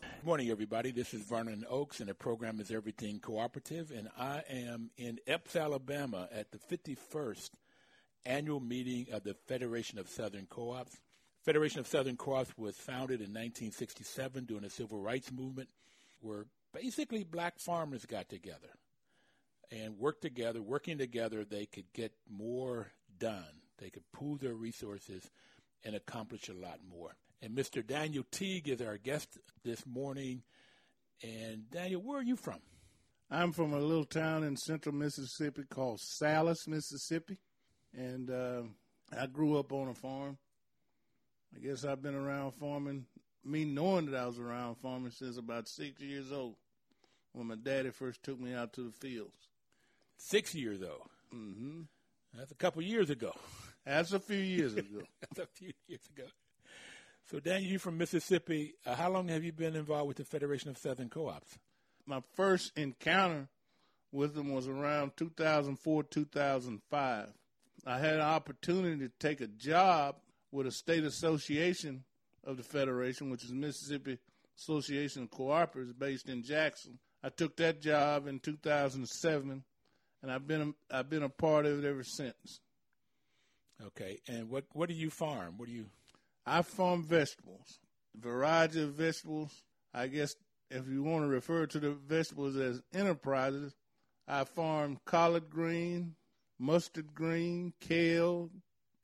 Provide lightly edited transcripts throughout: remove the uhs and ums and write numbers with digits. Good morning, everybody. This is Vernon Oaks, and the program is Everything Cooperative, and I am in Epps, Alabama at the 51st annual meeting of the Federation of Southern Co-ops. Federation of Southern Co-ops was founded in 1967 during the Civil Rights Movement, where basically black farmers got together and worked together. Working together, they could get more done. They could pool their resources and accomplish a lot more. And Mr. Daniel Teague is our guest this morning. And, Daniel, where are you from? I'm from a little town in central Mississippi called Salis, Mississippi. And I grew up on a farm. I guess I've been around farming, me knowing that I was around farming since about 6 years old when my daddy first took me out to the fields. 6 years old? Mm-hmm. That's a couple years ago. That's a few years ago. So, Daniel, you're from Mississippi. How long have you been involved with the Federation of Southern Co-ops? My first encounter with them was around 2004, 2005. I had an opportunity to take a job with a state association of the Federation, which is Mississippi Association of Cooperatives, based in Jackson. I took that job in 2007, and I've been a part of it ever since. Okay, and what do you farm? I farm vegetables, a variety of vegetables. I guess if you want to refer to the vegetables as enterprises, I farm collard green, mustard green, kale,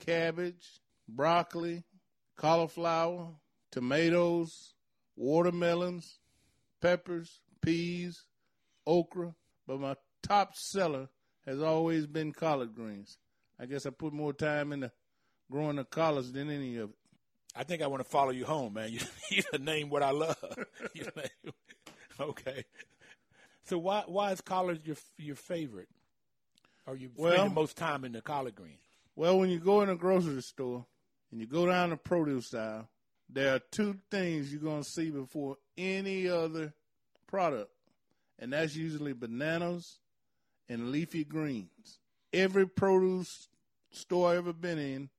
cabbage, broccoli, cauliflower, tomatoes, watermelons, peppers, peas, okra. But my top seller has always been collard greens. I guess I put more time into growing the collards than any of it. I think I want to follow you home, man. You name what I love. Okay. So why is collard your favorite? Or you spend the most time in the collard green? Well, when you go in a grocery store and you go down the produce aisle, there are two things you're going to see before any other product, and that's usually bananas and leafy greens. Every produce store I've ever been in,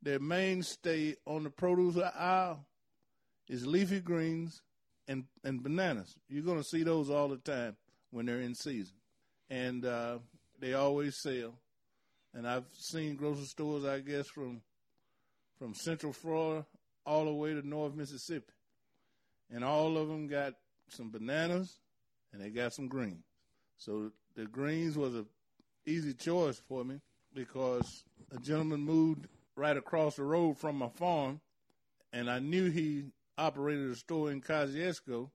their mainstay on the produce aisle is leafy greens and bananas. You're going to see those all the time when they're in season. And they always sell. And I've seen grocery stores, I guess, from Central Florida all the way to North Mississippi. And all of them got some bananas and they got some greens. So the greens was an easy choice for me because a gentleman moved right across the road from my farm, and I knew he operated a store in Kosciuszko,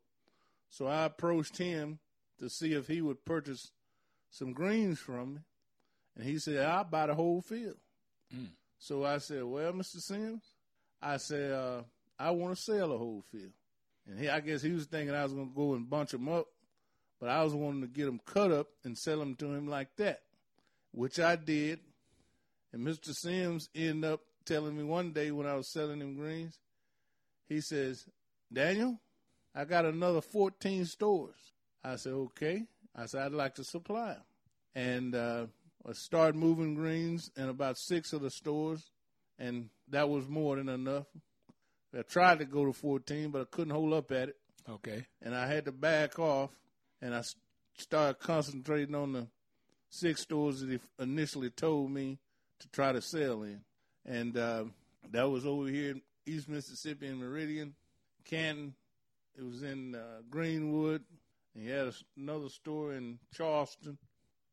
so I approached him to see if he would purchase some greens from me, and he said, I'll buy the whole field. Mm. So I said, well, Mr. Sims, I said, I want to sell the whole field. And I guess he was thinking I was going to go and bunch them up, but I was wanting to get them cut up and sell them to him like that, which I did. And Mr. Sims ended up telling me one day when I was selling him greens, he says, Daniel, I got another 14 stores. I said, okay. I said, I'd like to supply them. And I started moving greens in about 6 of the stores, and that was more than enough. I tried to go to 14, but I couldn't hold up at it. Okay. And I had to back off, and I started concentrating on the 6 stores that he initially told me to try to sell in. And that was over here in East Mississippi in Meridian, Canton. It was in Greenwood. And he had another store in Charleston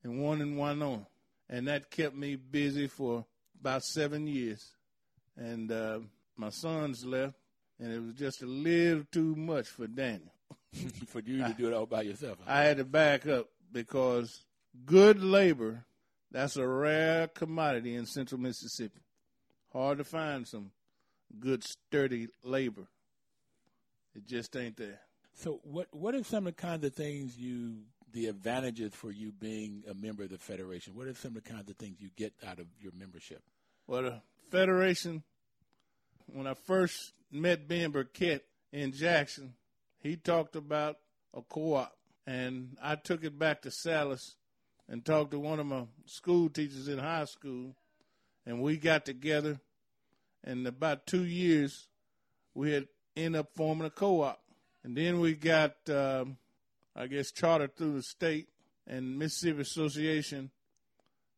and one in Wynonna. And that kept me busy for about 7 years. And my sons left, and it was just a little too much for Daniel. For you to do it all by yourself. I had to back up because good labor, that's a rare commodity in central Mississippi. Hard to find some good, sturdy labor. It just ain't there. So what are some of the kinds of things the advantages for you being a member of the Federation? What are some of the kinds of things you get out of your membership? Well, the Federation, when I first met Ben Burkett in Jackson, he talked about a co-op, and I took it back to Salis and talked to one of my school teachers in high school, and we got together, and in about 2 years, we had ended up forming a co-op. And then we got, chartered through the state, and Mississippi Association,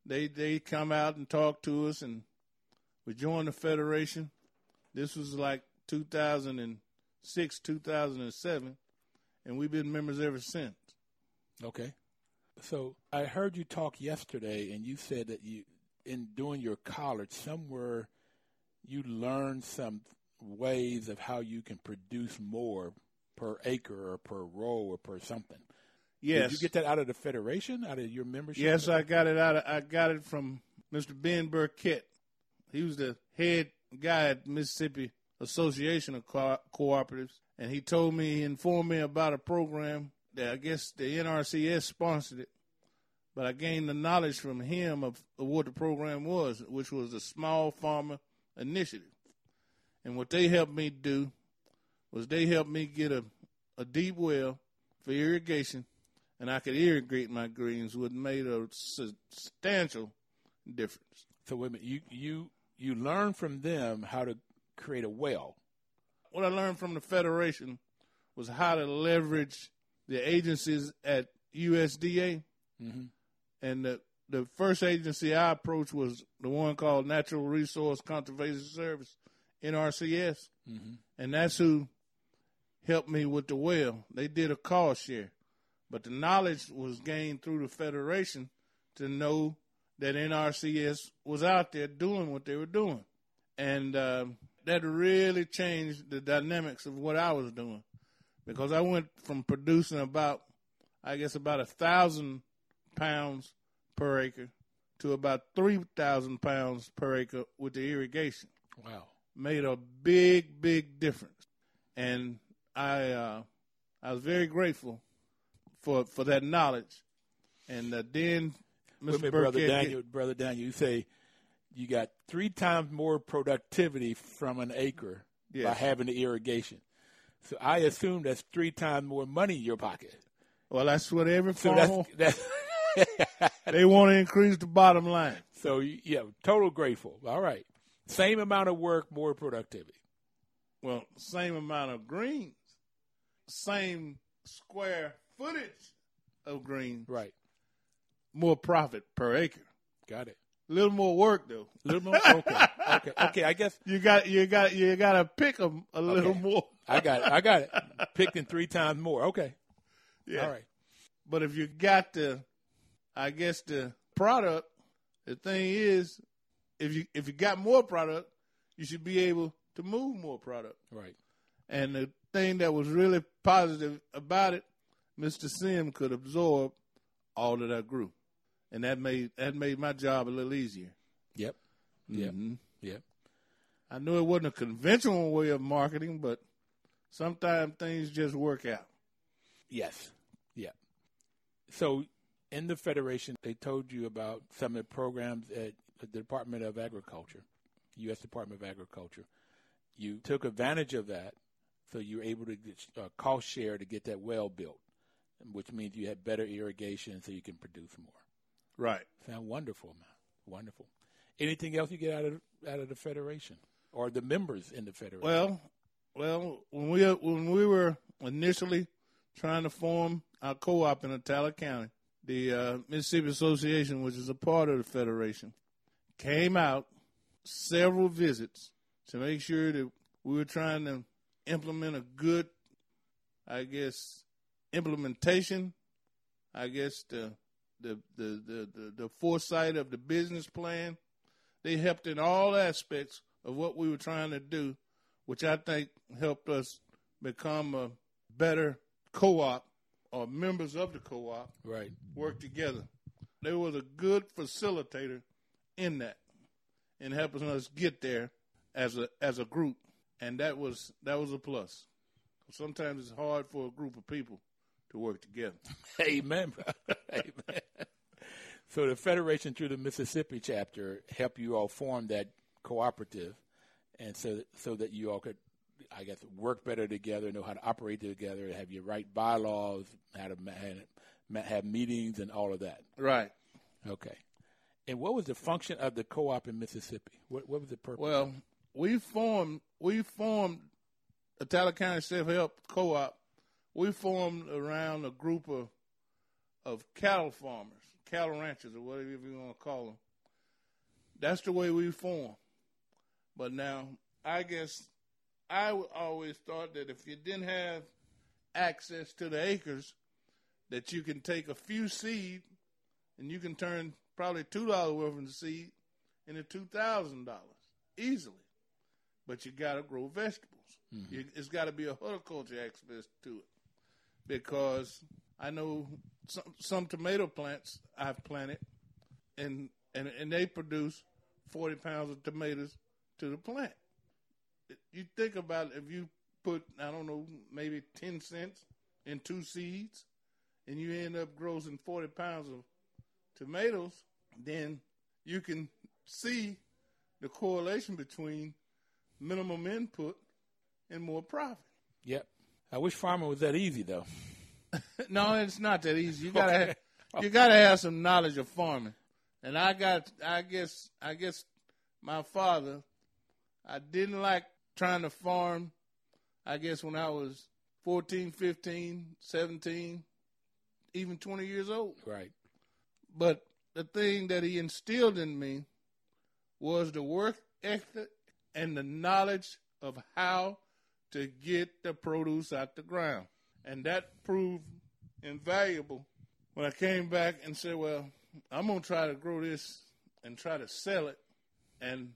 they come out and talk to us, and we joined the Federation. This was like 2006, 2007, and we've been members ever since. Okay. So I heard you talk yesterday, and you said that in doing your college, somewhere you learned some ways of how you can produce more per acre or per row or per something. Yes. Did you get that out of the Federation, out of your membership? Yes, I got it from Mr. Ben Burkett. He was the head guy at Mississippi Association of Cooperatives, and informed me about a program that I guess the NRCS sponsored it, but I gained the knowledge from him of what the program was, which was the Small Farmer Initiative. And what they helped me do was they helped me get a deep well for irrigation, and I could irrigate my greens, which made a substantial difference. So wait a minute, you learned from them how to create a well. What I learned from the Federation was how to leverage the agencies at USDA. Mm-hmm. And the first agency I approached was the one called Natural Resource Conservation Service, NRCS. Mm-hmm. And that's who helped me with the well. They did a cost share. But the knowledge was gained through the Federation to know that NRCS was out there doing what they were doing. And that really changed the dynamics of what I was doing, because I went from producing about 1,000 pounds per acre to about 3,000 pounds per acre with the irrigation. Wow. Made a big, big difference. And I was very grateful for that knowledge. And then Mr. Brother Daniel, you say you got 3 times more productivity from an acre by having the irrigation. So I assume that's 3 times more money in your pocket. Well, that's what every farmer they want to increase the bottom line. So, yeah, total grateful. All right. Same amount of work, more productivity. Well, same amount of greens, same square footage of greens. Right. More profit per acre. Got it. A little more work, though. A little more. Okay. I guess you got to pick them a little more. I got it. Pick them 3 times more. Okay. Yeah. All right. But if you got the product, the thing is, if you got more product, you should be able to move more product. Right. And the thing that was really positive about it, Mr. Sim could absorb all that I grew. And that made my job a little easier. Yep. Mm-hmm. Yep. I knew it wasn't a conventional way of marketing, but sometimes things just work out. Yes. Yeah. So in the Federation, they told you about some of the programs at the Department of Agriculture, U.S. Department of Agriculture. You took advantage of that, so you were able to cost share to get that well built, which means you had better irrigation so you can produce more. Right. Sound wonderful, man. Wonderful. Anything else you get out of the Federation or the members in the Federation? Well, when we were initially trying to form our co-op in Attala County, the Mississippi Association, which is a part of the Federation, came out several visits to make sure that we were trying to implement a good, implementation, the foresight of the business plan. They helped in all aspects of what we were trying to do, which I think helped us become a better co-op, or members of the co-op, right, work together. They was a good facilitator in that, in helping us get there as a group, and that was a plus. Sometimes it's hard for a group of people to work together. Amen, brother. Amen. So the Federation through the Mississippi chapter helped you all form that cooperative, and so that you all could, I guess, work better together, know how to operate together, have your right bylaws, how to have meetings and all of that. Right. Okay. And what was the function of the co-op in Mississippi? What was the purpose? Well, we formed Attala County Self Help Co-op. We formed around a group of cattle farmers, cattle ranchers, or whatever you want to call them. That's the way we formed. But now, I guess I always thought that if you didn't have access to the acres, that you can take a few seed and you can turn probably $2 worth of seed into $2,000 easily. But you got to grow vegetables. Mm-hmm. It's got to be a horticulture aspect to it, because I know some tomato plants I've planted, and they produce 40 pounds of tomatoes to the plant. You think about if you put, I don't know, maybe 10 cents in 2 seeds, and you end up grossing 40 pounds of tomatoes, then you can see the correlation between minimum input and more profit. Yep. I wish farming was that easy, though. No, it's not that easy. You gotta have some knowledge of farming. And I guess my father, I didn't like trying to farm, I guess, when I was 14, 15, 17, even 20 years old. Right. But the thing that he instilled in me was the work ethic and the knowledge of how to get the produce out the ground. And that proved invaluable when I came back and said, well, I'm going to try to grow this and try to sell it. And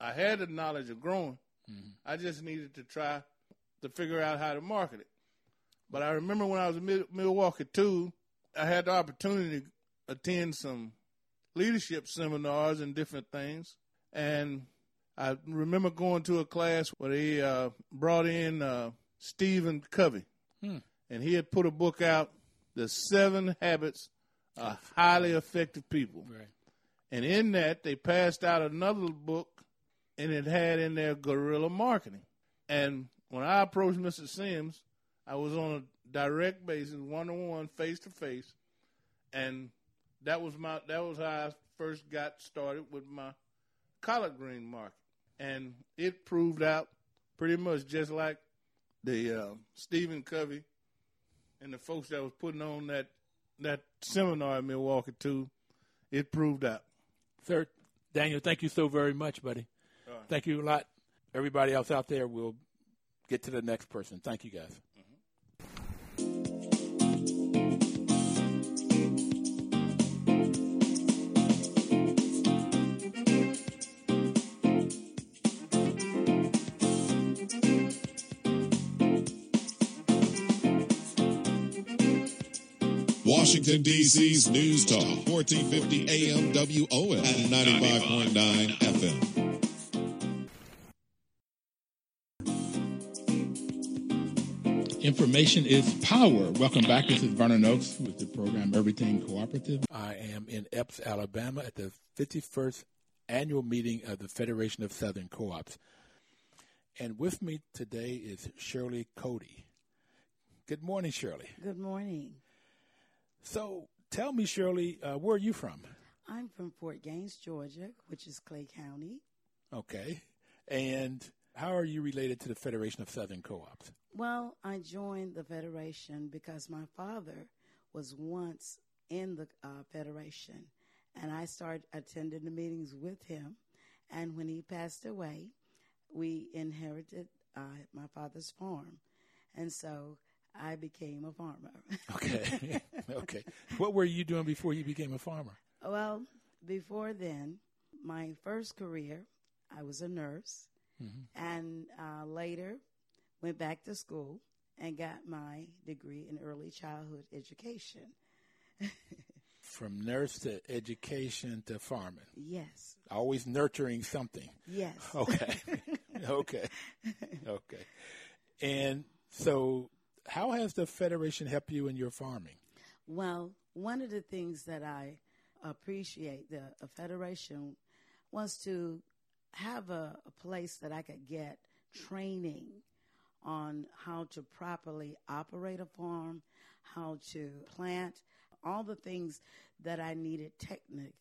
I had the knowledge of growing. Mm-hmm. I just needed to try to figure out how to market it. But I remember when I was in Milwaukee, too, I had the opportunity to attend some leadership seminars and different things. And I remember going to a class where they brought in Stephen Covey. Hmm. And he had put a book out, The 7 Habits of Highly Effective People. Right. And in that, they passed out another book, and it had in there guerrilla marketing. And when I approached Mr. Sims, I was on a direct basis, one-on-one, face-to-face, and that was how I first got started with my collard green market. And it proved out pretty much just like the Stephen Covey and the folks that was putting on that seminar in Milwaukee, too. It proved out. Sir, Daniel, thank you so very much, buddy. All right. Thank you a lot. Everybody else out there, we'll get to the next person. Thank you, guys. Washington, D.C.'s News Talk, 1450 AM WOL and 95.9 FM. Information is power. Welcome back. This is Vernon Oaks with the program Everything Cooperative. I am in Epps, Alabama at the 51st annual meeting of the Federation of Southern Co-ops. And with me today is Shirley Cody. Good morning, Shirley. Good morning. So tell me, Shirley, where are you from? I'm from Fort Gaines, Georgia, which is Clay County. Okay. And how are you related to the Federation of Southern Co-ops? Well, I joined the Federation because my father was once in the Federation, and I started attending the meetings with him. And when he passed away, we inherited my father's farm. And so I became a farmer. Okay. Okay. What were you doing before you became a farmer? Well, before then, my first career, I was a nurse, mm-hmm. and later went back to school and got my degree in early childhood education. from nurse to education to farming. Yes. Always nurturing something. Yes. Okay. Okay. Okay. And so how has the Federation helped you in your farming? Well, one of the things that I appreciate the Federation was to have a place that I could get training on how to properly operate a farm, how to plant, all the things that I needed technically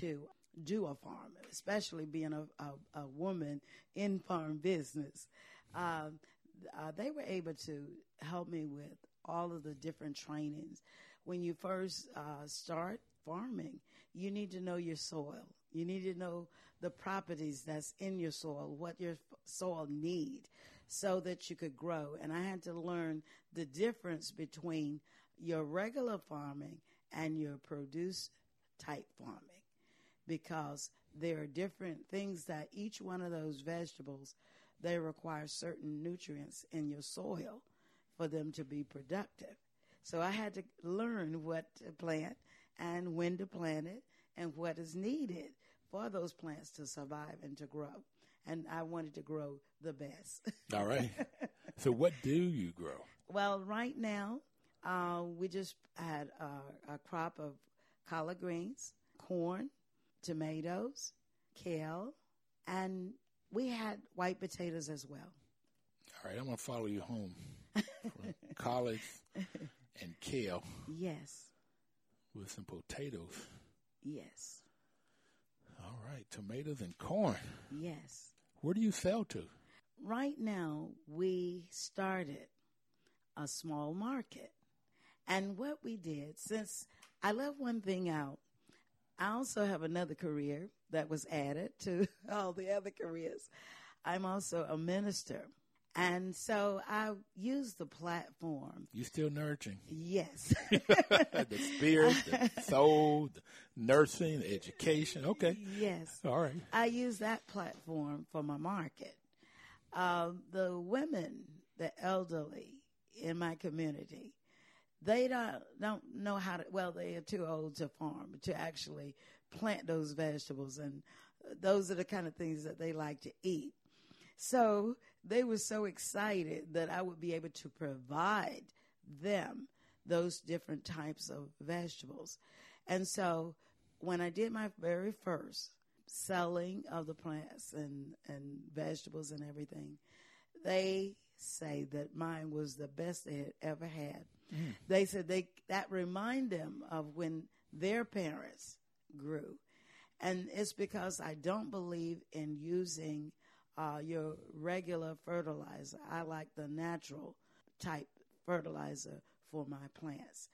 to do a farm, especially being a woman in farm business. They were able to help me with all of the different trainings. When you first start farming, you need to know your soil. You need to know the properties that's in your soil, what your soil needs, so that you could grow. And I had to learn the difference between your regular farming and your produce type farming, because there are different things that each one of those vegetables, they require certain nutrients in your soil for them to be productive. So I had to learn what to plant and when to plant it and what is needed for those plants to survive and to grow. And I wanted to grow the best. All right. So what do you grow? Well, right now, we just had a crop of collard greens, corn, tomatoes, kale, and we had white potatoes as well. All right, I'm going to follow you home. Collard and kale. Yes. With some potatoes. Yes. All right, tomatoes and corn. Yes. Where do you sell to? Right now, we started a small market. And what we did, since I left one thing out, I also have another career that was added to all the other careers. I'm also a minister. And so I use the platform. You're still nurturing. Yes. The spirit, the soul, the nursing, the education. Okay. Yes. All right. I use that platform for my market. The women, the elderly in my community, they don't know how to, well, they are too old to farm, to actually plant those vegetables. And those are the kind of things that they like to eat. So they were so excited that I would be able to provide them those different types of vegetables. And so when I did my very first selling of the plants and vegetables and everything, they say that mine was the best they had ever had. Mm. They said that remind them of when their parents grew. And it's because I don't believe in using your regular fertilizer. I like the natural type fertilizer for my plants.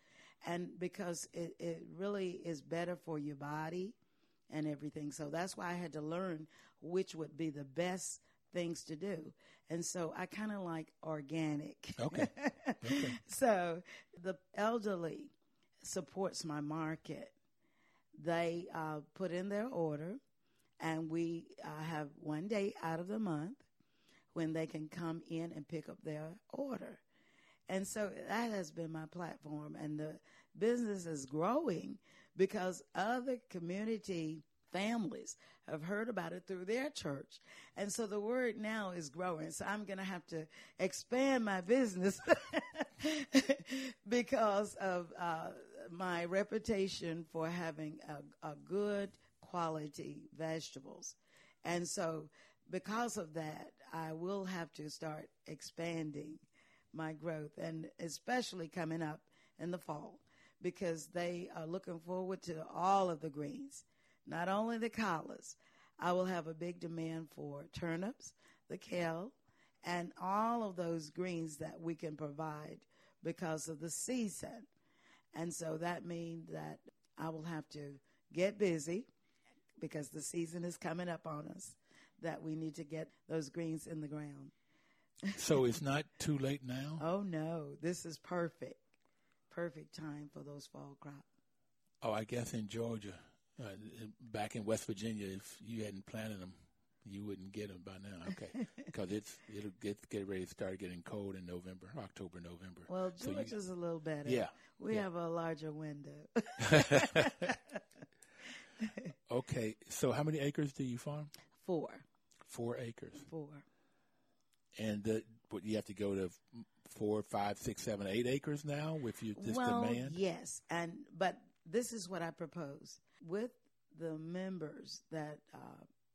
And because it really is better for your body and everything. So that's why I had to learn which would be the best things to do. And so I kind of like organic. Okay. So the elderly supports my market. They put in their order. And we have one day out of the month when they can come in and pick up their order. And so that has been my platform. And the business is growing because other community families have heard about it through their church. And so the word now is growing. So I'm going to have to expand my business because of my reputation for having a good quality vegetables. And so because of that, I will have to start expanding my growth, and especially coming up in the fall, because they are looking forward to all of the greens, not only the collards. I will have a big demand for turnips, the kale, and all of those greens that we can provide because of the season. And so that means that I will have to get busy, because the season is coming up on us, that we need to get those greens in the ground. So it's not too late now? Oh, no. This is perfect time for those fall crops. Oh, I guess in Georgia, back in West Virginia, if you hadn't planted them, you wouldn't get them by now, okay? Because it'll get ready to start getting cold in November, October, November. Well, Georgia's is a little better. Yeah, we have a larger window. Okay, so how many acres do you farm? 4. 4 acres. 4. And but you have to go to 4, 5, 6, 7, 8 acres now with you this demand? Yes, but this is what I propose with the members that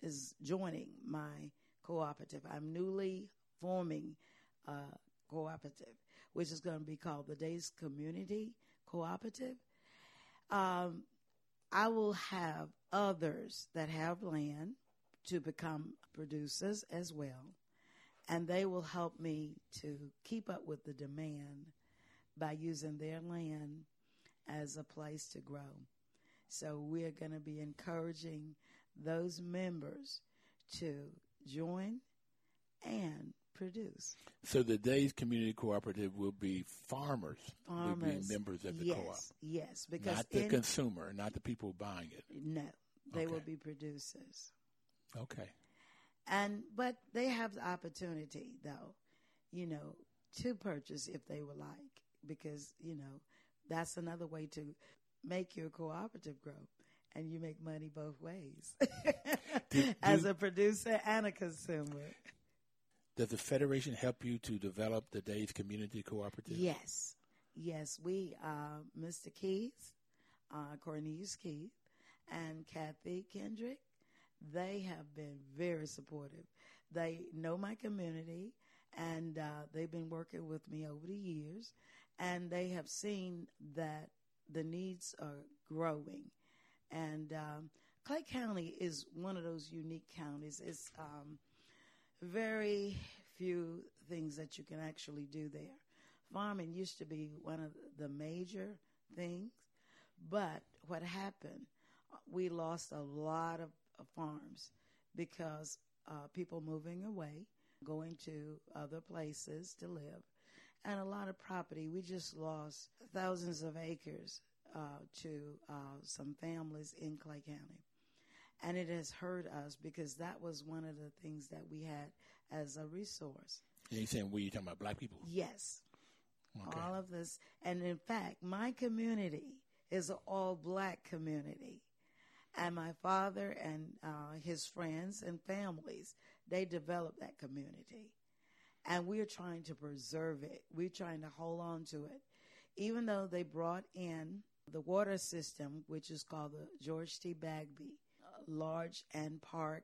is joining my cooperative. I'm newly forming a cooperative, which is going to be called the Days Community Cooperative. I will have others that have land to become producers as well, and they will help me to keep up with the demand by using their land as a place to grow. So we're going to be encouraging those members to join and produce. So the Days Community Cooperative will be farmers will be members of the co-op. Yes, because not the consumer, not the people buying it. No, they will be producers. Okay. But they have the opportunity, though, to purchase if they would like, because, that's another way to make your cooperative grow, and you make money both ways as a producer and a consumer. Does the Federation help you to develop the Days Community Cooperative? Yes. Yes, we, Mr. Keith, Cornelius Keith, and Kathy Kendrick, they have been very supportive. They know my community, and they've been working with me over the years, and they have seen that the needs are growing. And Clay County is one of those unique counties. It's very few things that you can actually do there. Farming used to be one of the major things, but what happened, we lost a lot of farms because people moving away, going to other places to live, and a lot of property. We just lost thousands of acres to some families in Clay County. And it has hurt us because that was one of the things that we had as a resource. And you're saying, you're talking about black people? Yes. Okay. All of this. And in fact, my community is an all-black community. And my father and his friends and families, they developed that community. And we're trying to preserve it. We're trying to hold on to it. Even though they brought in the water system, which is called the George T. Bagby, large and park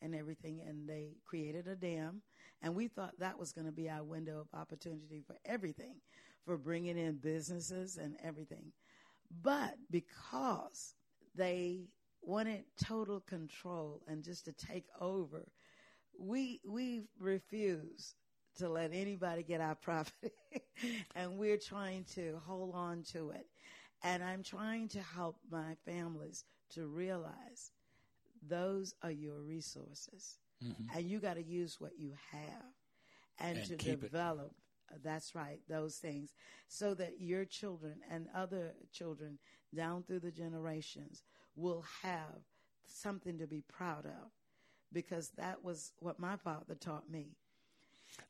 and everything, and they created a dam. And we thought that was going to be our window of opportunity for everything, for bringing in businesses and everything. But because they wanted total control and just to take over, we refused to let anybody get our property, and we're trying to hold on to it. And I'm trying to help my families to realize those are your resources, mm-hmm. and you got to use what you have and to develop, that's right, those things, so that your children and other children down through the generations will have something to be proud of, because that was what my father taught me.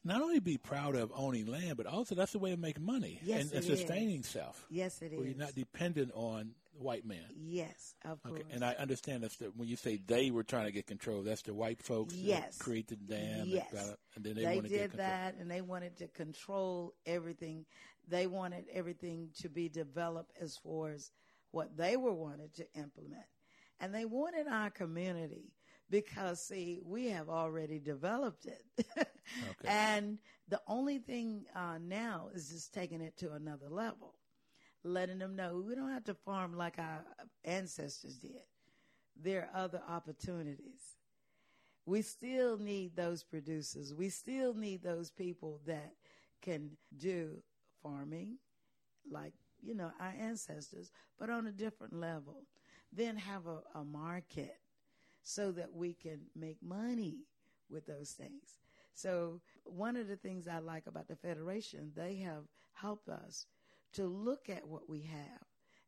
Not only be proud of owning land, but also that's the way to make money and sustaining self. Yes, it is. Where you're not dependent on the white man. Yes, of course. Okay. And I understand that's when you say they were trying to get control, that's the white folks that created the dam. Yes. And then they wanted to get control. That, and they wanted to control everything. They wanted everything to be developed as far as what they were wanted to implement. And they wanted our community because, see, we have already developed it. Okay. And the only thing now is just taking it to another level, letting them know we don't have to farm like our ancestors did. There are other opportunities. We still need those producers. We still need those people that can do farming like, our ancestors, but on a different level. Then have a market so that we can make money with those things. So one of the things I like about the Federation, they have helped us to look at what we have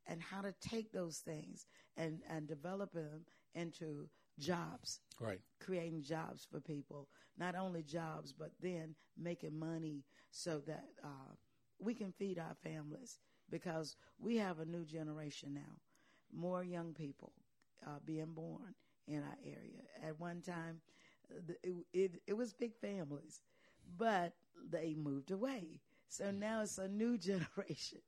and how to take those things and develop them into jobs, right? Creating jobs for people, not only jobs, but then making money so that we can feed our families, because we have a new generation now, more young people being born in our area. At one time, it was big families, but they moved away. So now it's a new generation,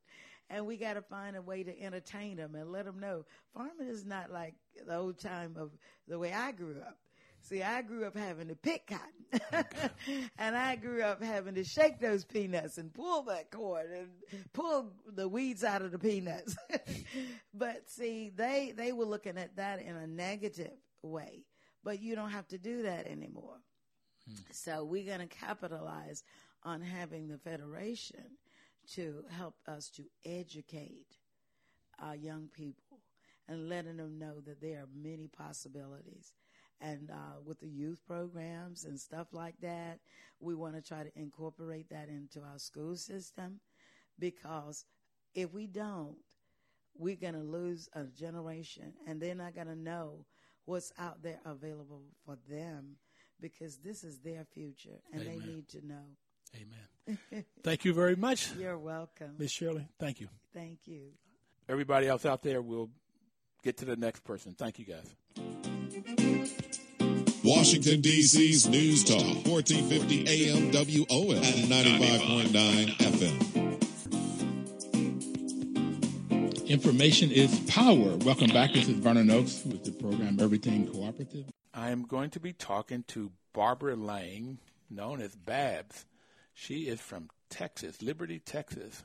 and we got to find a way to entertain them and let them know farming is not like the old time of the way I grew up. See, I grew up having to pick cotton, okay. And I grew up having to shake those peanuts and pull that corn and pull the weeds out of the peanuts. But see, they were looking at that in a negative way, but you don't have to do that anymore. So we're going to capitalize on having the Federation to help us to educate our young people and letting them know that there are many possibilities. And with the youth programs and stuff like that, we want to try to incorporate that into our school system, because if we don't, we're going to lose a generation, and they're not going to know what's out there available for them, because this is their future, and Amen. They need to know. Amen. Thank you very much. You're welcome. Ms. Shirley, thank you. Thank you. Everybody else out there, we'll get to the next person. Thank you, guys. Washington, D.C.'s News Talk, 1450 AM WOL and 95.9 FM. Information is power. Welcome back. This is Vernon Oaks with the program Everything Cooperative. I am going to be talking to Barbara Lang, known as Babs. She is from Texas, Liberty, Texas.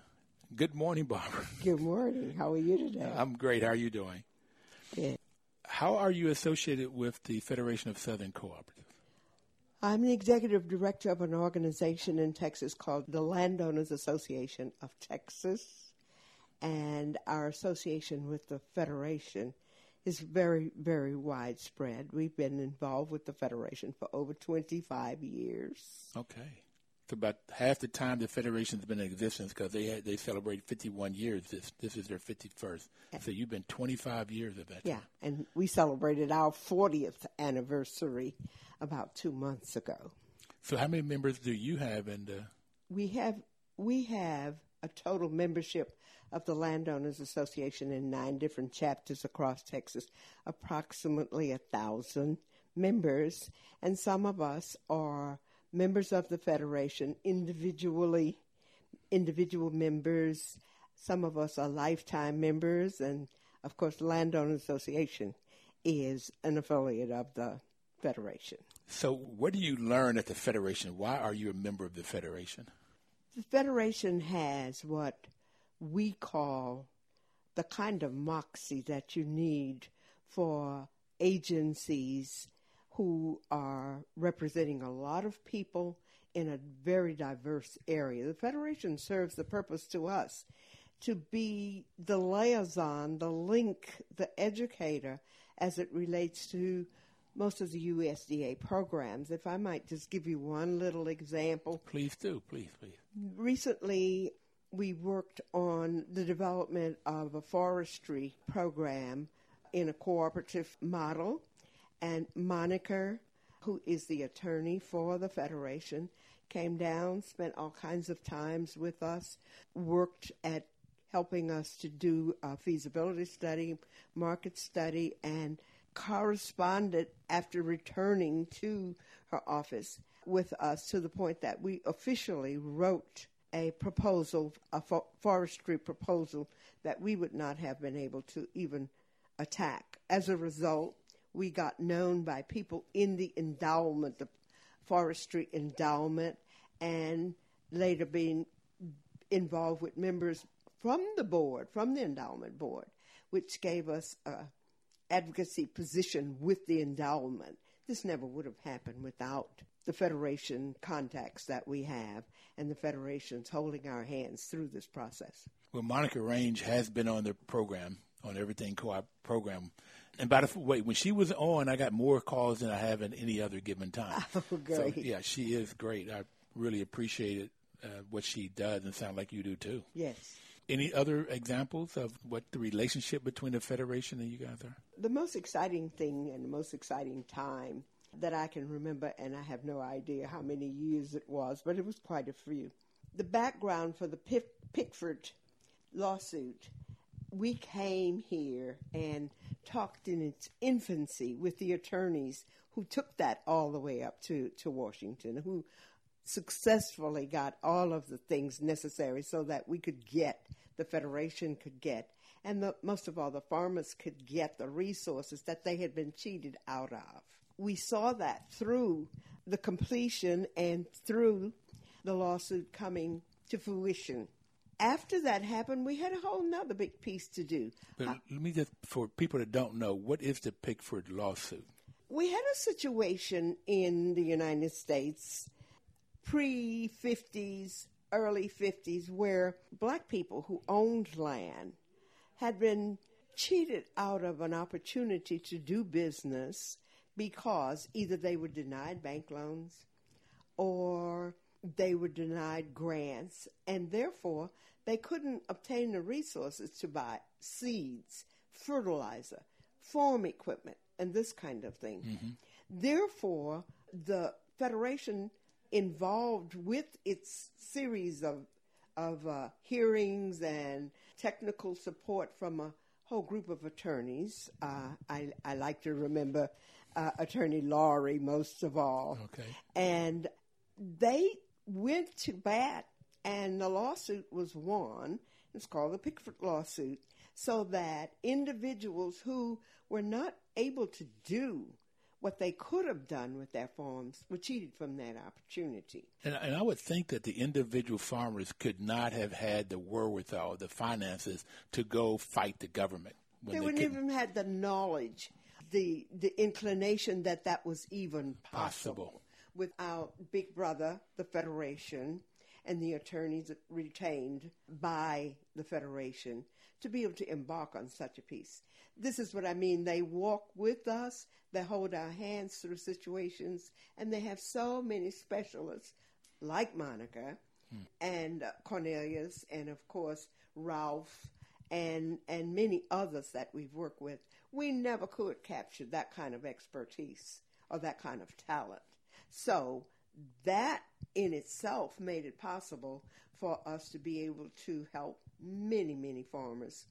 Good morning, Barbara. Good morning. How are you today? I'm great. How are you doing? Good. How are you associated with the Federation of Southern Cooperatives? I'm the executive director of an organization in Texas called the Landowners Association of Texas, and our association with the Federation is very, very widespread. We've been involved with the Federation for over 25 years. Okay. It's about half the time the Federation's been in existence, because they celebrated 51 years. This is their 51st. So you've been 25 years of that. Yeah, time. And we celebrated our 40th anniversary about 2 months ago. So how many members do you have? We have a total membership of the Landowners Association in 9 different chapters across Texas, approximately 1,000 members, and some of us are members of the Federation individually, individual members. Some of us are lifetime members, and of course, the Landowners Association is an affiliate of the Federation. So what do you learn at the Federation? Why are you a member of the Federation? The Federation has what we call the kind of moxie that you need for agencies who are representing a lot of people in a very diverse area. The Federation serves the purpose to us to be the liaison, the link, the educator as it relates to most of the USDA programs. If I might just give you one little example. Please do, please. Recently, we worked on the development of a forestry program in a cooperative model, and Monica, who is the attorney for the Federation, came down, spent all kinds of times with us, worked at helping us to do a feasibility study, market study, and corresponded after returning to her office with us to the point that we officially wrote a proposal, a forestry proposal that we would not have been able to even attack. As a result, we got known by people in the endowment, the forestry endowment, and later being involved with members from the board, from the endowment board, which gave us a advocacy position with the endowment. This never would have happened without the Federation contacts that we have, and the Federation's holding our hands through this process. Well, Monica Range has been on the program, on Everything Co-op program. And by the way, when she was on, I got more calls than I have at any other given time. Oh, great. So, yeah, she is great. I really appreciate it, what she does, and sound like you do too. Yes. Any other examples of what the relationship between the Federation and you guys are? The most exciting thing and the most exciting time that I can remember, and I have no idea how many years it was, but it was quite a few. The background for the Pigford lawsuit, we came here and talked in its infancy with the attorneys who took that all the way up to Washington, who successfully got all of the things necessary so that we could get, the Federation could get, and most of all, the farmers could get the resources that they had been cheated out of. We saw that through the completion and through the lawsuit coming to fruition. After that happened, we had a whole nother big piece to do. But let me just, for people that don't know, what is the Pigford lawsuit? We had a situation in the United States pre-50s, early 50s, where black people who owned land had been cheated out of an opportunity to do business because either they were denied bank loans or they were denied grants, and therefore they couldn't obtain the resources to buy seeds, fertilizer, farm equipment, and this kind of thing. Mm-hmm. Therefore, the Federation, involved with its series of hearings and technical support from a whole group of attorneys. I like to remember Attorney Laurie most of all. Okay. And they went to bat, and the lawsuit was won. It's called the Pigford lawsuit, so that individuals who were not able to do what they could have done with their farms were cheated from that opportunity. And I would think that the individual farmers could not have had the wherewithal, the finances, to go fight the government. They wouldn't even had the knowledge, the inclination that that was even possible. Without Big Brother, the Federation, and the attorneys retained by the Federation to be able to embark on such a piece. This is what I mean. They walk with us, they hold our hands through situations, and they have so many specialists like Monica and Cornelius and, of course, Ralph and many others that we've worked with. We never could capture that kind of expertise or that kind of talent. So that in itself made it possible for us to be able to help many, many farmers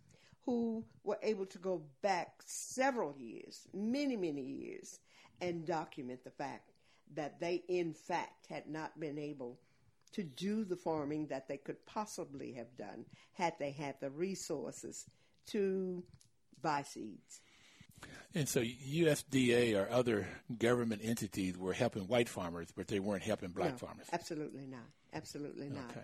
who were able to go back several years, many, many years, and document the fact that they, in fact, had not been able to do the farming that they could possibly have done had they had the resources to buy seeds. And so USDA or other government entities were helping white farmers, but they weren't helping black farmers. Absolutely not. Absolutely not. Okay.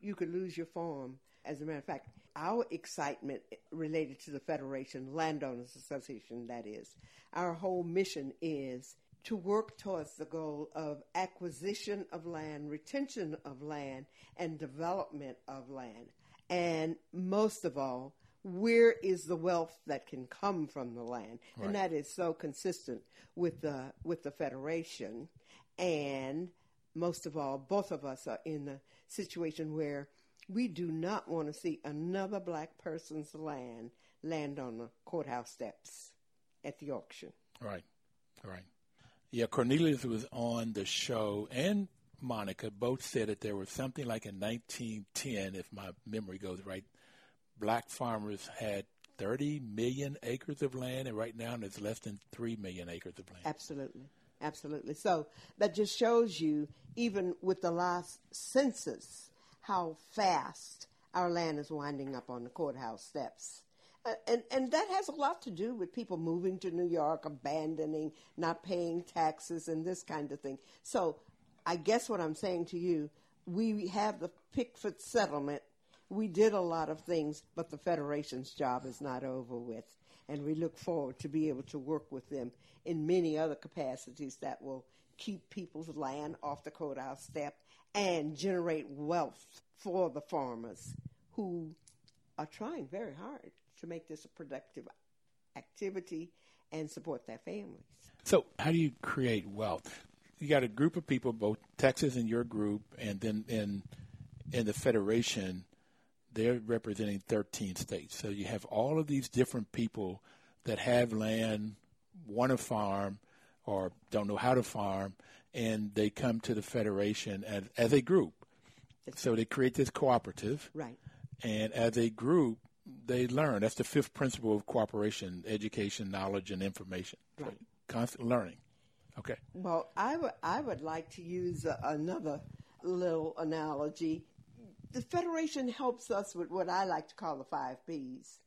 You could lose your farm. As a matter of fact, our excitement related to the Federation, Landowners Association, that is, our whole mission is to work towards the goal of acquisition of land, retention of land, and development of land. And most of all, where is the wealth that can come from the land? Right. And that is so consistent with the Federation. And most of all, both of us are in a situation where we do not want to see another black person's land on the courthouse steps at the auction. Right, right. Yeah, Cornelius was on the show, and Monica both said that there was something like in 1910, if my memory goes right, black farmers had 30 million acres of land, and right now there's less than 3 million acres of land. Absolutely. Absolutely. So that just shows you, even with the last census, how fast our land is winding up on the courthouse steps. And that has a lot to do with people moving to New York, abandoning, not paying taxes, and this kind of thing. So I guess what I'm saying to you, we have the Pigford settlement. We did a lot of things, but the Federation's job is not over with, and we look forward to be able to work with them in many other capacities that will keep people's land off the courthouse step and generate wealth for the farmers who are trying very hard to make this a productive activity and support their families. So how do you create wealth? You got a group of people, both Texas and your group, and then in the Federation They're representing 13 states. So you have all of these different people that have land, want to farm, or don't know how to farm, and they come to the Federation as a group. So they create this cooperative. Right. And as a group, they learn. That's the fifth principle of cooperation: education, knowledge, and information. Right. So constant learning. Okay. Well, I would like to use another little analogy. The Federation helps us with what I like to call the 5 P's,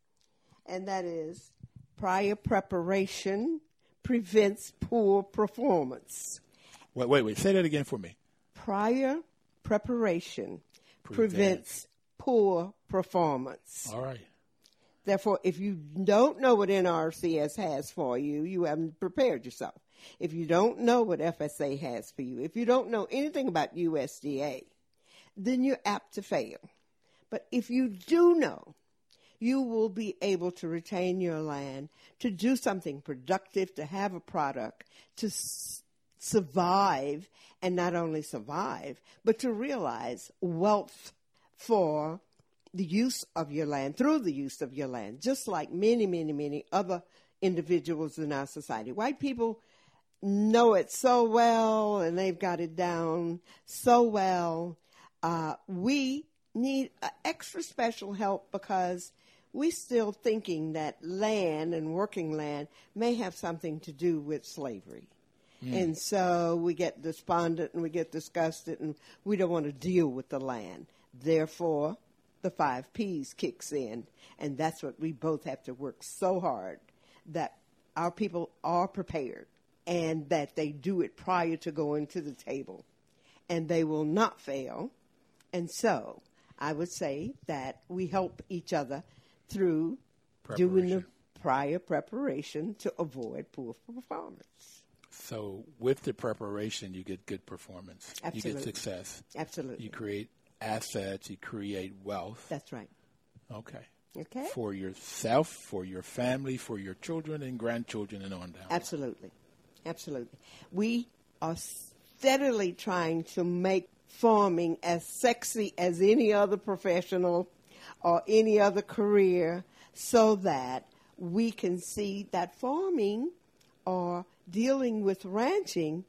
and that is prior preparation prevents poor performance. Wait. Say that again for me. Prior preparation prevents poor performance. All right. Therefore, if you don't know what NRCS has for you, you haven't prepared yourself. If you don't know what FSA has for you, if you don't know anything about USDA, then you're apt to fail. But if you do know, you will be able to retain your land, to do something productive, to have a product, to survive, and not only survive, but to realize wealth for the use of your land, through the use of your land, just like many, many, many other individuals in our society. White people know it so well, and they've got it down so well. We need extra special help because we're still thinking that land and working land may have something to do with slavery. Mm. And so we get despondent and we get disgusted and we don't want to deal with the land. Therefore, the 5 P's kicks in, and that's what we both have to work so hard that our people are prepared and that they do it prior to going to the table, and they will not fail. And so I would say that we help each other through doing the prior preparation to avoid poor performance. So with the preparation, you get good performance. Absolutely. You get success. Absolutely. You create assets. You create wealth. That's right. Okay. For yourself, for your family, for your children and grandchildren and on down. Absolutely. We are steadily trying to make farming as sexy as any other professional or any other career so that we can see that farming or dealing with ranching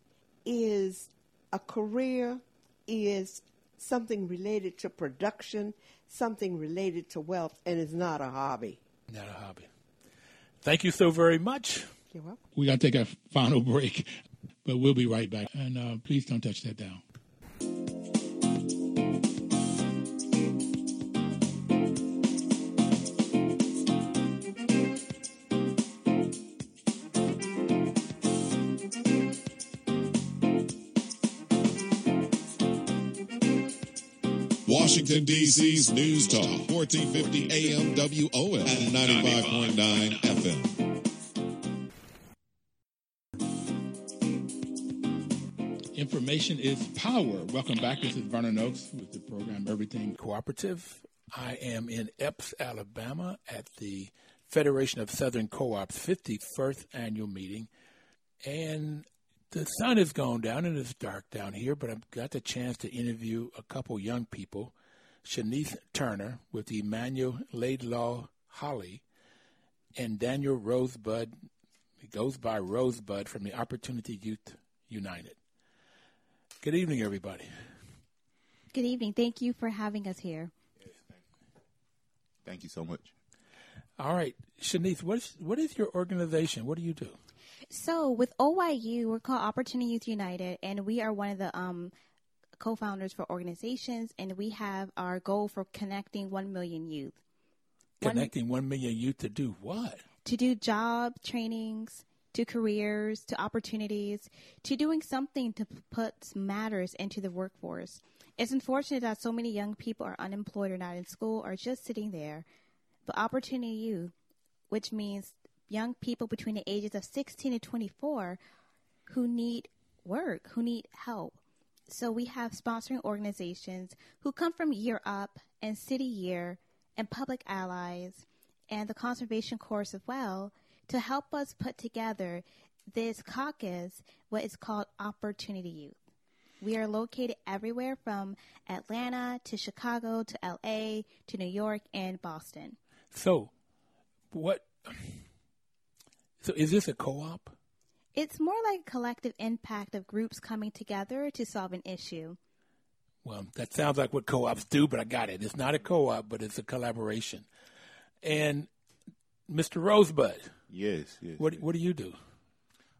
is a career, is something related to production, something related to wealth, and is not a hobby. Not a hobby. Thank you so very much. You're welcome. We got to take a final break, but we'll be right back. And please don't touch that down. Washington, D.C.'s News Talk, 1450 AM WOL and 95.9 FM. Information is power. Welcome back. This is Vernon Oaks with the program Everything Cooperative. I am in Epps, Alabama at the Federation of Southern Co-ops 51st annual meeting. And the sun has gone down and it's dark down here, but I've got the chance to interview a couple young people, Shanice Turner with Emmanuel Laidlaw Holly and Daniel Rosebud. He goes by Rosebud from the Opportunity Youth United. Good evening, everybody. Good evening. Thank you for having us here. Yes, thank you so much. All right. Shanice, what is your organization? What do you do? So with OYU, we're called Opportunity Youth United, and we are one of the co-founders for organizations, and we have our goal for connecting 1 million youth. Connecting 1 million youth to do what? To do job trainings, to careers, to opportunities, to doing something to put matters into the workforce. It's unfortunate that so many young people are unemployed or not in school or just sitting there. But Opportunity Youth, which means young people between the ages of 16 and 24 who need work, who need help. So we have sponsoring organizations who come from Year Up and City Year and Public Allies and the Conservation Course as well to help us put together this caucus, what is called Opportunity Youth. We are located everywhere from Atlanta to Chicago to L.A. to New York and Boston. So is this a co-op? It's more like a collective impact of groups coming together to solve an issue. Well, that sounds like what co-ops do, but I got it. It's not a co-op, but it's a collaboration. And Mr. Rosebud. Yes. What do you do?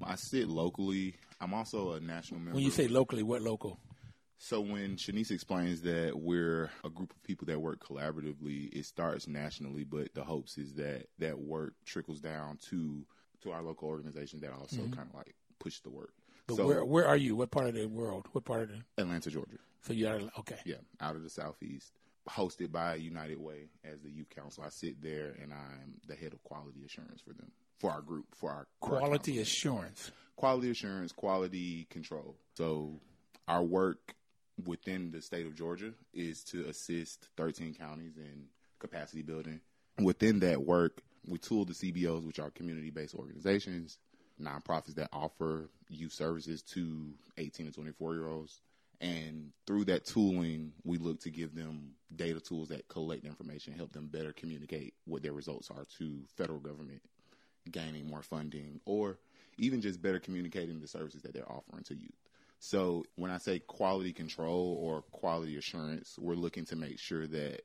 I sit locally. I'm also a national member. When you say locally, what local? So when Shanice explains that we're a group of people that work collaboratively, it starts nationally, but the hopes is that that work trickles down to our local organization that also kind of like push the work. But so, where are you? What part of the world? What part of the... Atlanta, Georgia. So you are, okay. Yeah, out of the Southeast. Hosted by United Way as the youth council. I sit there and I'm the head of quality assurance for them, for our group, for our quality assurance. Quality assurance, quality control. So our work within the state of Georgia is to assist 13 counties in capacity building. Within that work, we tool the CBOs, which are community-based organizations, nonprofits that offer youth services to 18 to 24-year-olds. And through that tooling, we look to give them data tools that collect information, help them better communicate what their results are to federal government, gaining more funding, or even just better communicating the services that they're offering to youth. So when I say quality control or quality assurance, we're looking to make sure that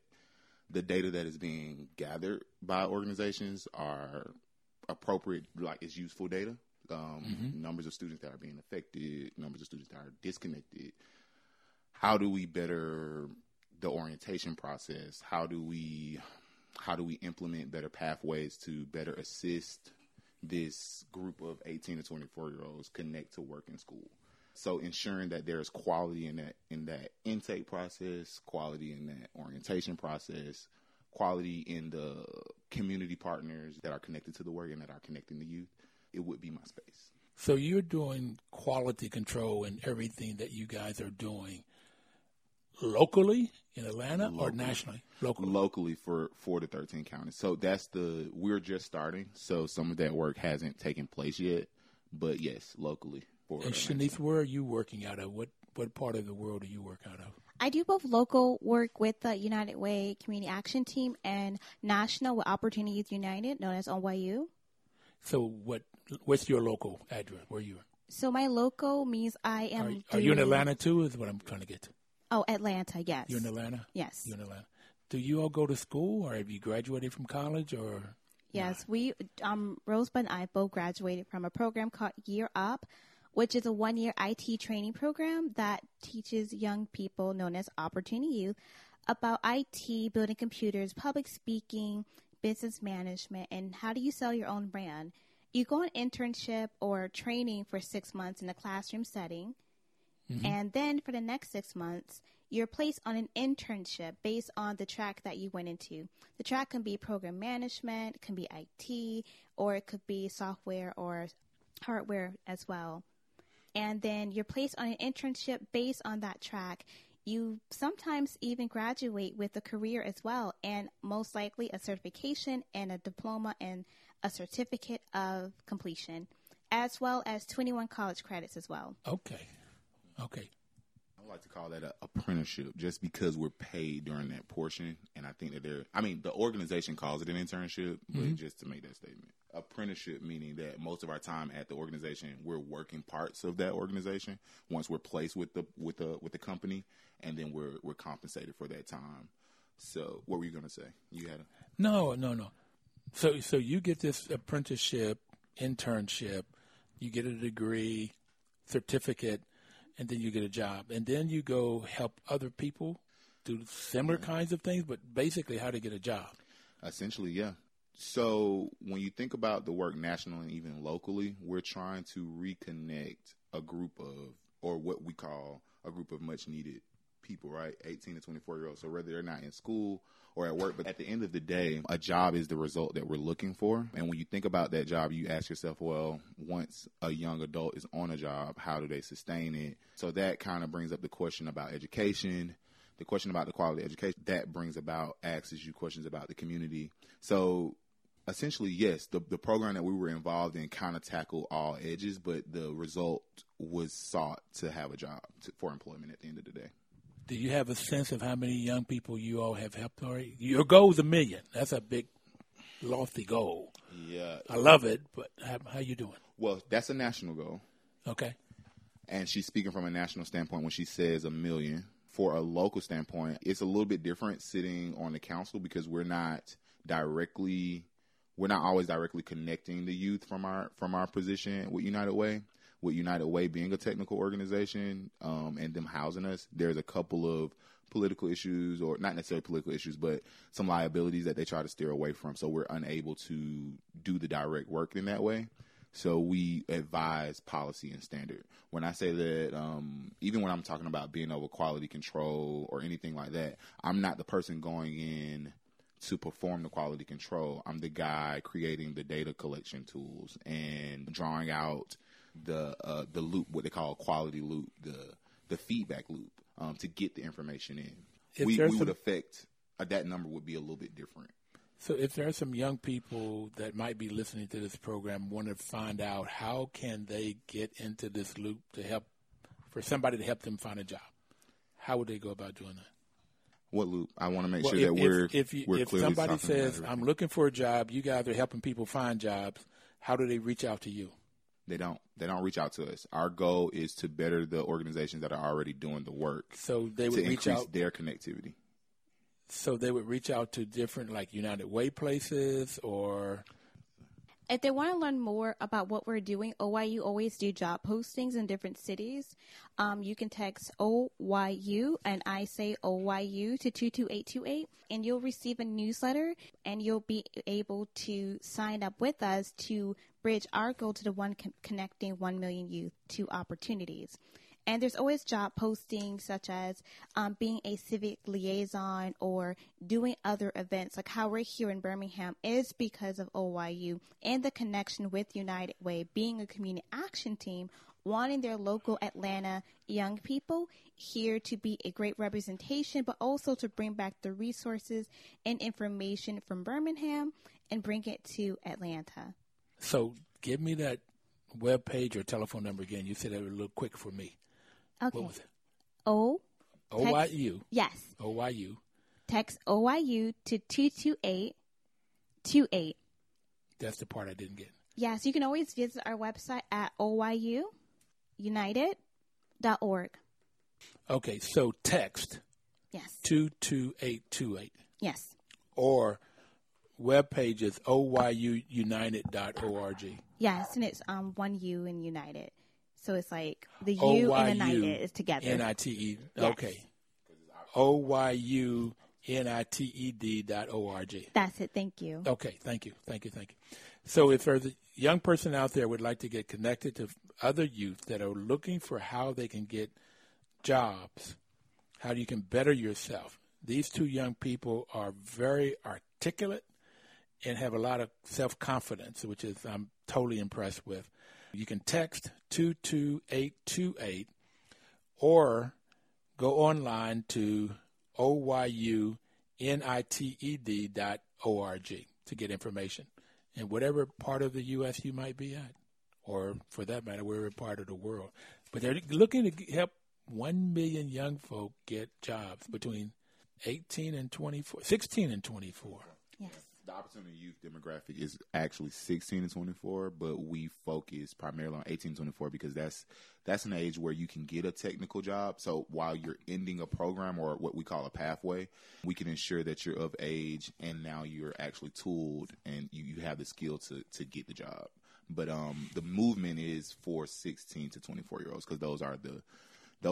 the data that is being gathered by organizations are appropriate, like it's useful data, numbers of students that are being affected, numbers of students that are disconnected. How do we better the orientation process? How do we implement better pathways to better assist this group of 18 to 24-year-olds connect to work and school? So ensuring that there is quality in that intake process, quality in that orientation process, quality in the community partners that are connected to the work and that are connecting the youth, it would be my space. So you're doing quality control in everything that you guys are doing locally in Atlanta or nationally? Locally for the 13 counties. So we're just starting. So some of that work hasn't taken place yet, but yes, locally. And Shanice, where are you working out of? What part of the world do you work out of? I do both local work with the United Way Community Action Team and national with Opportunity Youth United, known as OYU. So what's your local address? Where you are? So my local means I am. Are you in Atlanta too? Is what I'm trying to get to. Oh, Atlanta, yes. You're in Atlanta? Yes. You're in Atlanta. Do you all go to school, or have you graduated from college, or? Yes, we Rosebud and I both graduated from a program called Year Up, which is a one-year IT training program that teaches young people, known as Opportunity Youth, about IT, building computers, public speaking, business management, and how do you sell your own brand. You go on internship or training for 6 months in a classroom setting, and then for the next 6 months, you're placed on an internship based on the track that you went into. The track can be program management, it can be IT, or it could be software or hardware as well. And then you're placed on an internship based on that track. You sometimes even graduate with a career as well, and most likely a certification and a diploma and a certificate of completion, as well as 21 college credits as well. Okay. I like to call that an apprenticeship just because we're paid during that portion. And I think that the organization calls it an internship, but just to make that statement. Apprenticeship, meaning that most of our time at the organization, we're working parts of that organization once we're placed with the company, and then we're compensated for that time. So what were you going to say? You had No. So you get this apprenticeship, internship, you get a degree, certificate, and then you get a job. And then you go help other people do similar kinds of things, but basically how to get a job. Essentially, yeah. So when you think about the work nationally and even locally, we're trying to reconnect a group of, or what we call a group of much-needed people, right, 18 to 24-year-olds. So whether they're not in school or at work, but at the end of the day, a job is the result that we're looking for. And when you think about that job, you ask yourself, well, once a young adult is on a job, how do they sustain it? So that kind of brings up the question about education, the question about the quality of education. That brings about, asks you questions about the community. So essentially, yes, the program that we were involved in kind of tackled all edges, but the result was sought to have a job for employment at the end of the day. Do you have a sense of how many young people you all have helped already? Your goal is 1 million. That's a big, lofty goal. Yeah. I love it, but how you doing? Well, that's a national goal. Okay. And she's speaking from a national standpoint when she says 1 million. For a local standpoint, it's a little bit different sitting on the council because we're not always directly connecting the youth from our position with United Way. With United Way being a technical organization and them housing us, there's a couple of political issues, or not necessarily political issues, but some liabilities that they try to steer away from. So we're unable to do the direct work in that way. So we advise policy and standard. When I say that, even when I'm talking about being over quality control or anything like that, I'm not the person going in to perform the quality control. I'm the guy creating the data collection tools and drawing out the loop, what they call quality loop, the feedback loop, to get the information in. That number would be a little bit different. So if there are some young people that might be listening to this program, want to find out how can they get into this loop for somebody to help them find a job, how would they go about doing that? What loop? I want to make sure that we're clearly. If somebody says, I'm looking for a job, you guys are helping people find jobs, how do they reach out to you? They don't reach out to us. Our goal is to better the organizations that are already doing the work. So they would increase their connectivity. So they would reach out to different, like, United Way places, or if they want to learn more about what we're doing, OYU always do job postings in different cities. You can text OYU, and I say OYU, to 22828, and you'll receive a newsletter, and you'll be able to sign up with us to bridge our goal to the one connecting 1 million youth to opportunities. And there's always job postings such as being a civic liaison or doing other events. Like how we're here in Birmingham is because of OYU and the connection with United Way, being a community action team, wanting their local Atlanta young people here to be a great representation, but also to bring back the resources and information from Birmingham and bring it to Atlanta. So give me that web page or telephone number again. You said that a little quick for me. Okay. What was it? OYU. Yes. OYU. Text OYU to 22828. That's the part I didn't get. Yes, you can always visit our website at OYUUnited.org. Okay, so text. Yes. 22828. Yes. Or web page is OYUUnited.org. Yes, and it's one U in United. So it's like the U O-Y-U and the United is together. N-I-T-E. Yes. Okay. OYUUnited.org. That's it. Thank you. Okay. Thank you. So if there's a young person out there would like to get connected to other youth that are looking for how they can get jobs, how you can better yourself, these two young people are very articulate and have a lot of self-confidence, which is I'm totally impressed with. You can text 22828 or go online to OYUNITED.org to get information in whatever part of the U.S. you might be at, or for that matter, wherever part of the world. But they're looking to help 1 million young folk get jobs between 16 and 24. Yes. The opportunity youth demographic is actually 16 to 24, but we focus primarily on 18 to 24 because that's an age where you can get a technical job. So while you're ending a program or what we call a pathway, we can ensure that you're of age and now you're actually tooled and you have the skill to get the job. But the movement is for 16 to 24-year-olds because those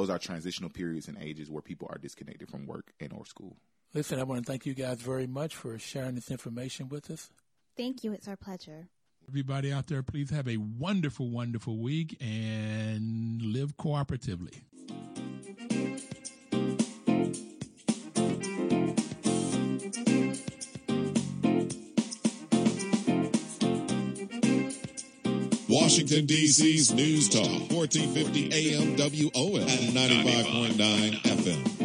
are transitional periods and ages where people are disconnected from work and or school. Listen, I want to thank you guys very much for sharing this information with us. Thank you. It's our pleasure. Everybody out there, please have a wonderful, wonderful week and live cooperatively. Washington, D.C.'s News Talk, 1450 AM WOL and 95.9 FM.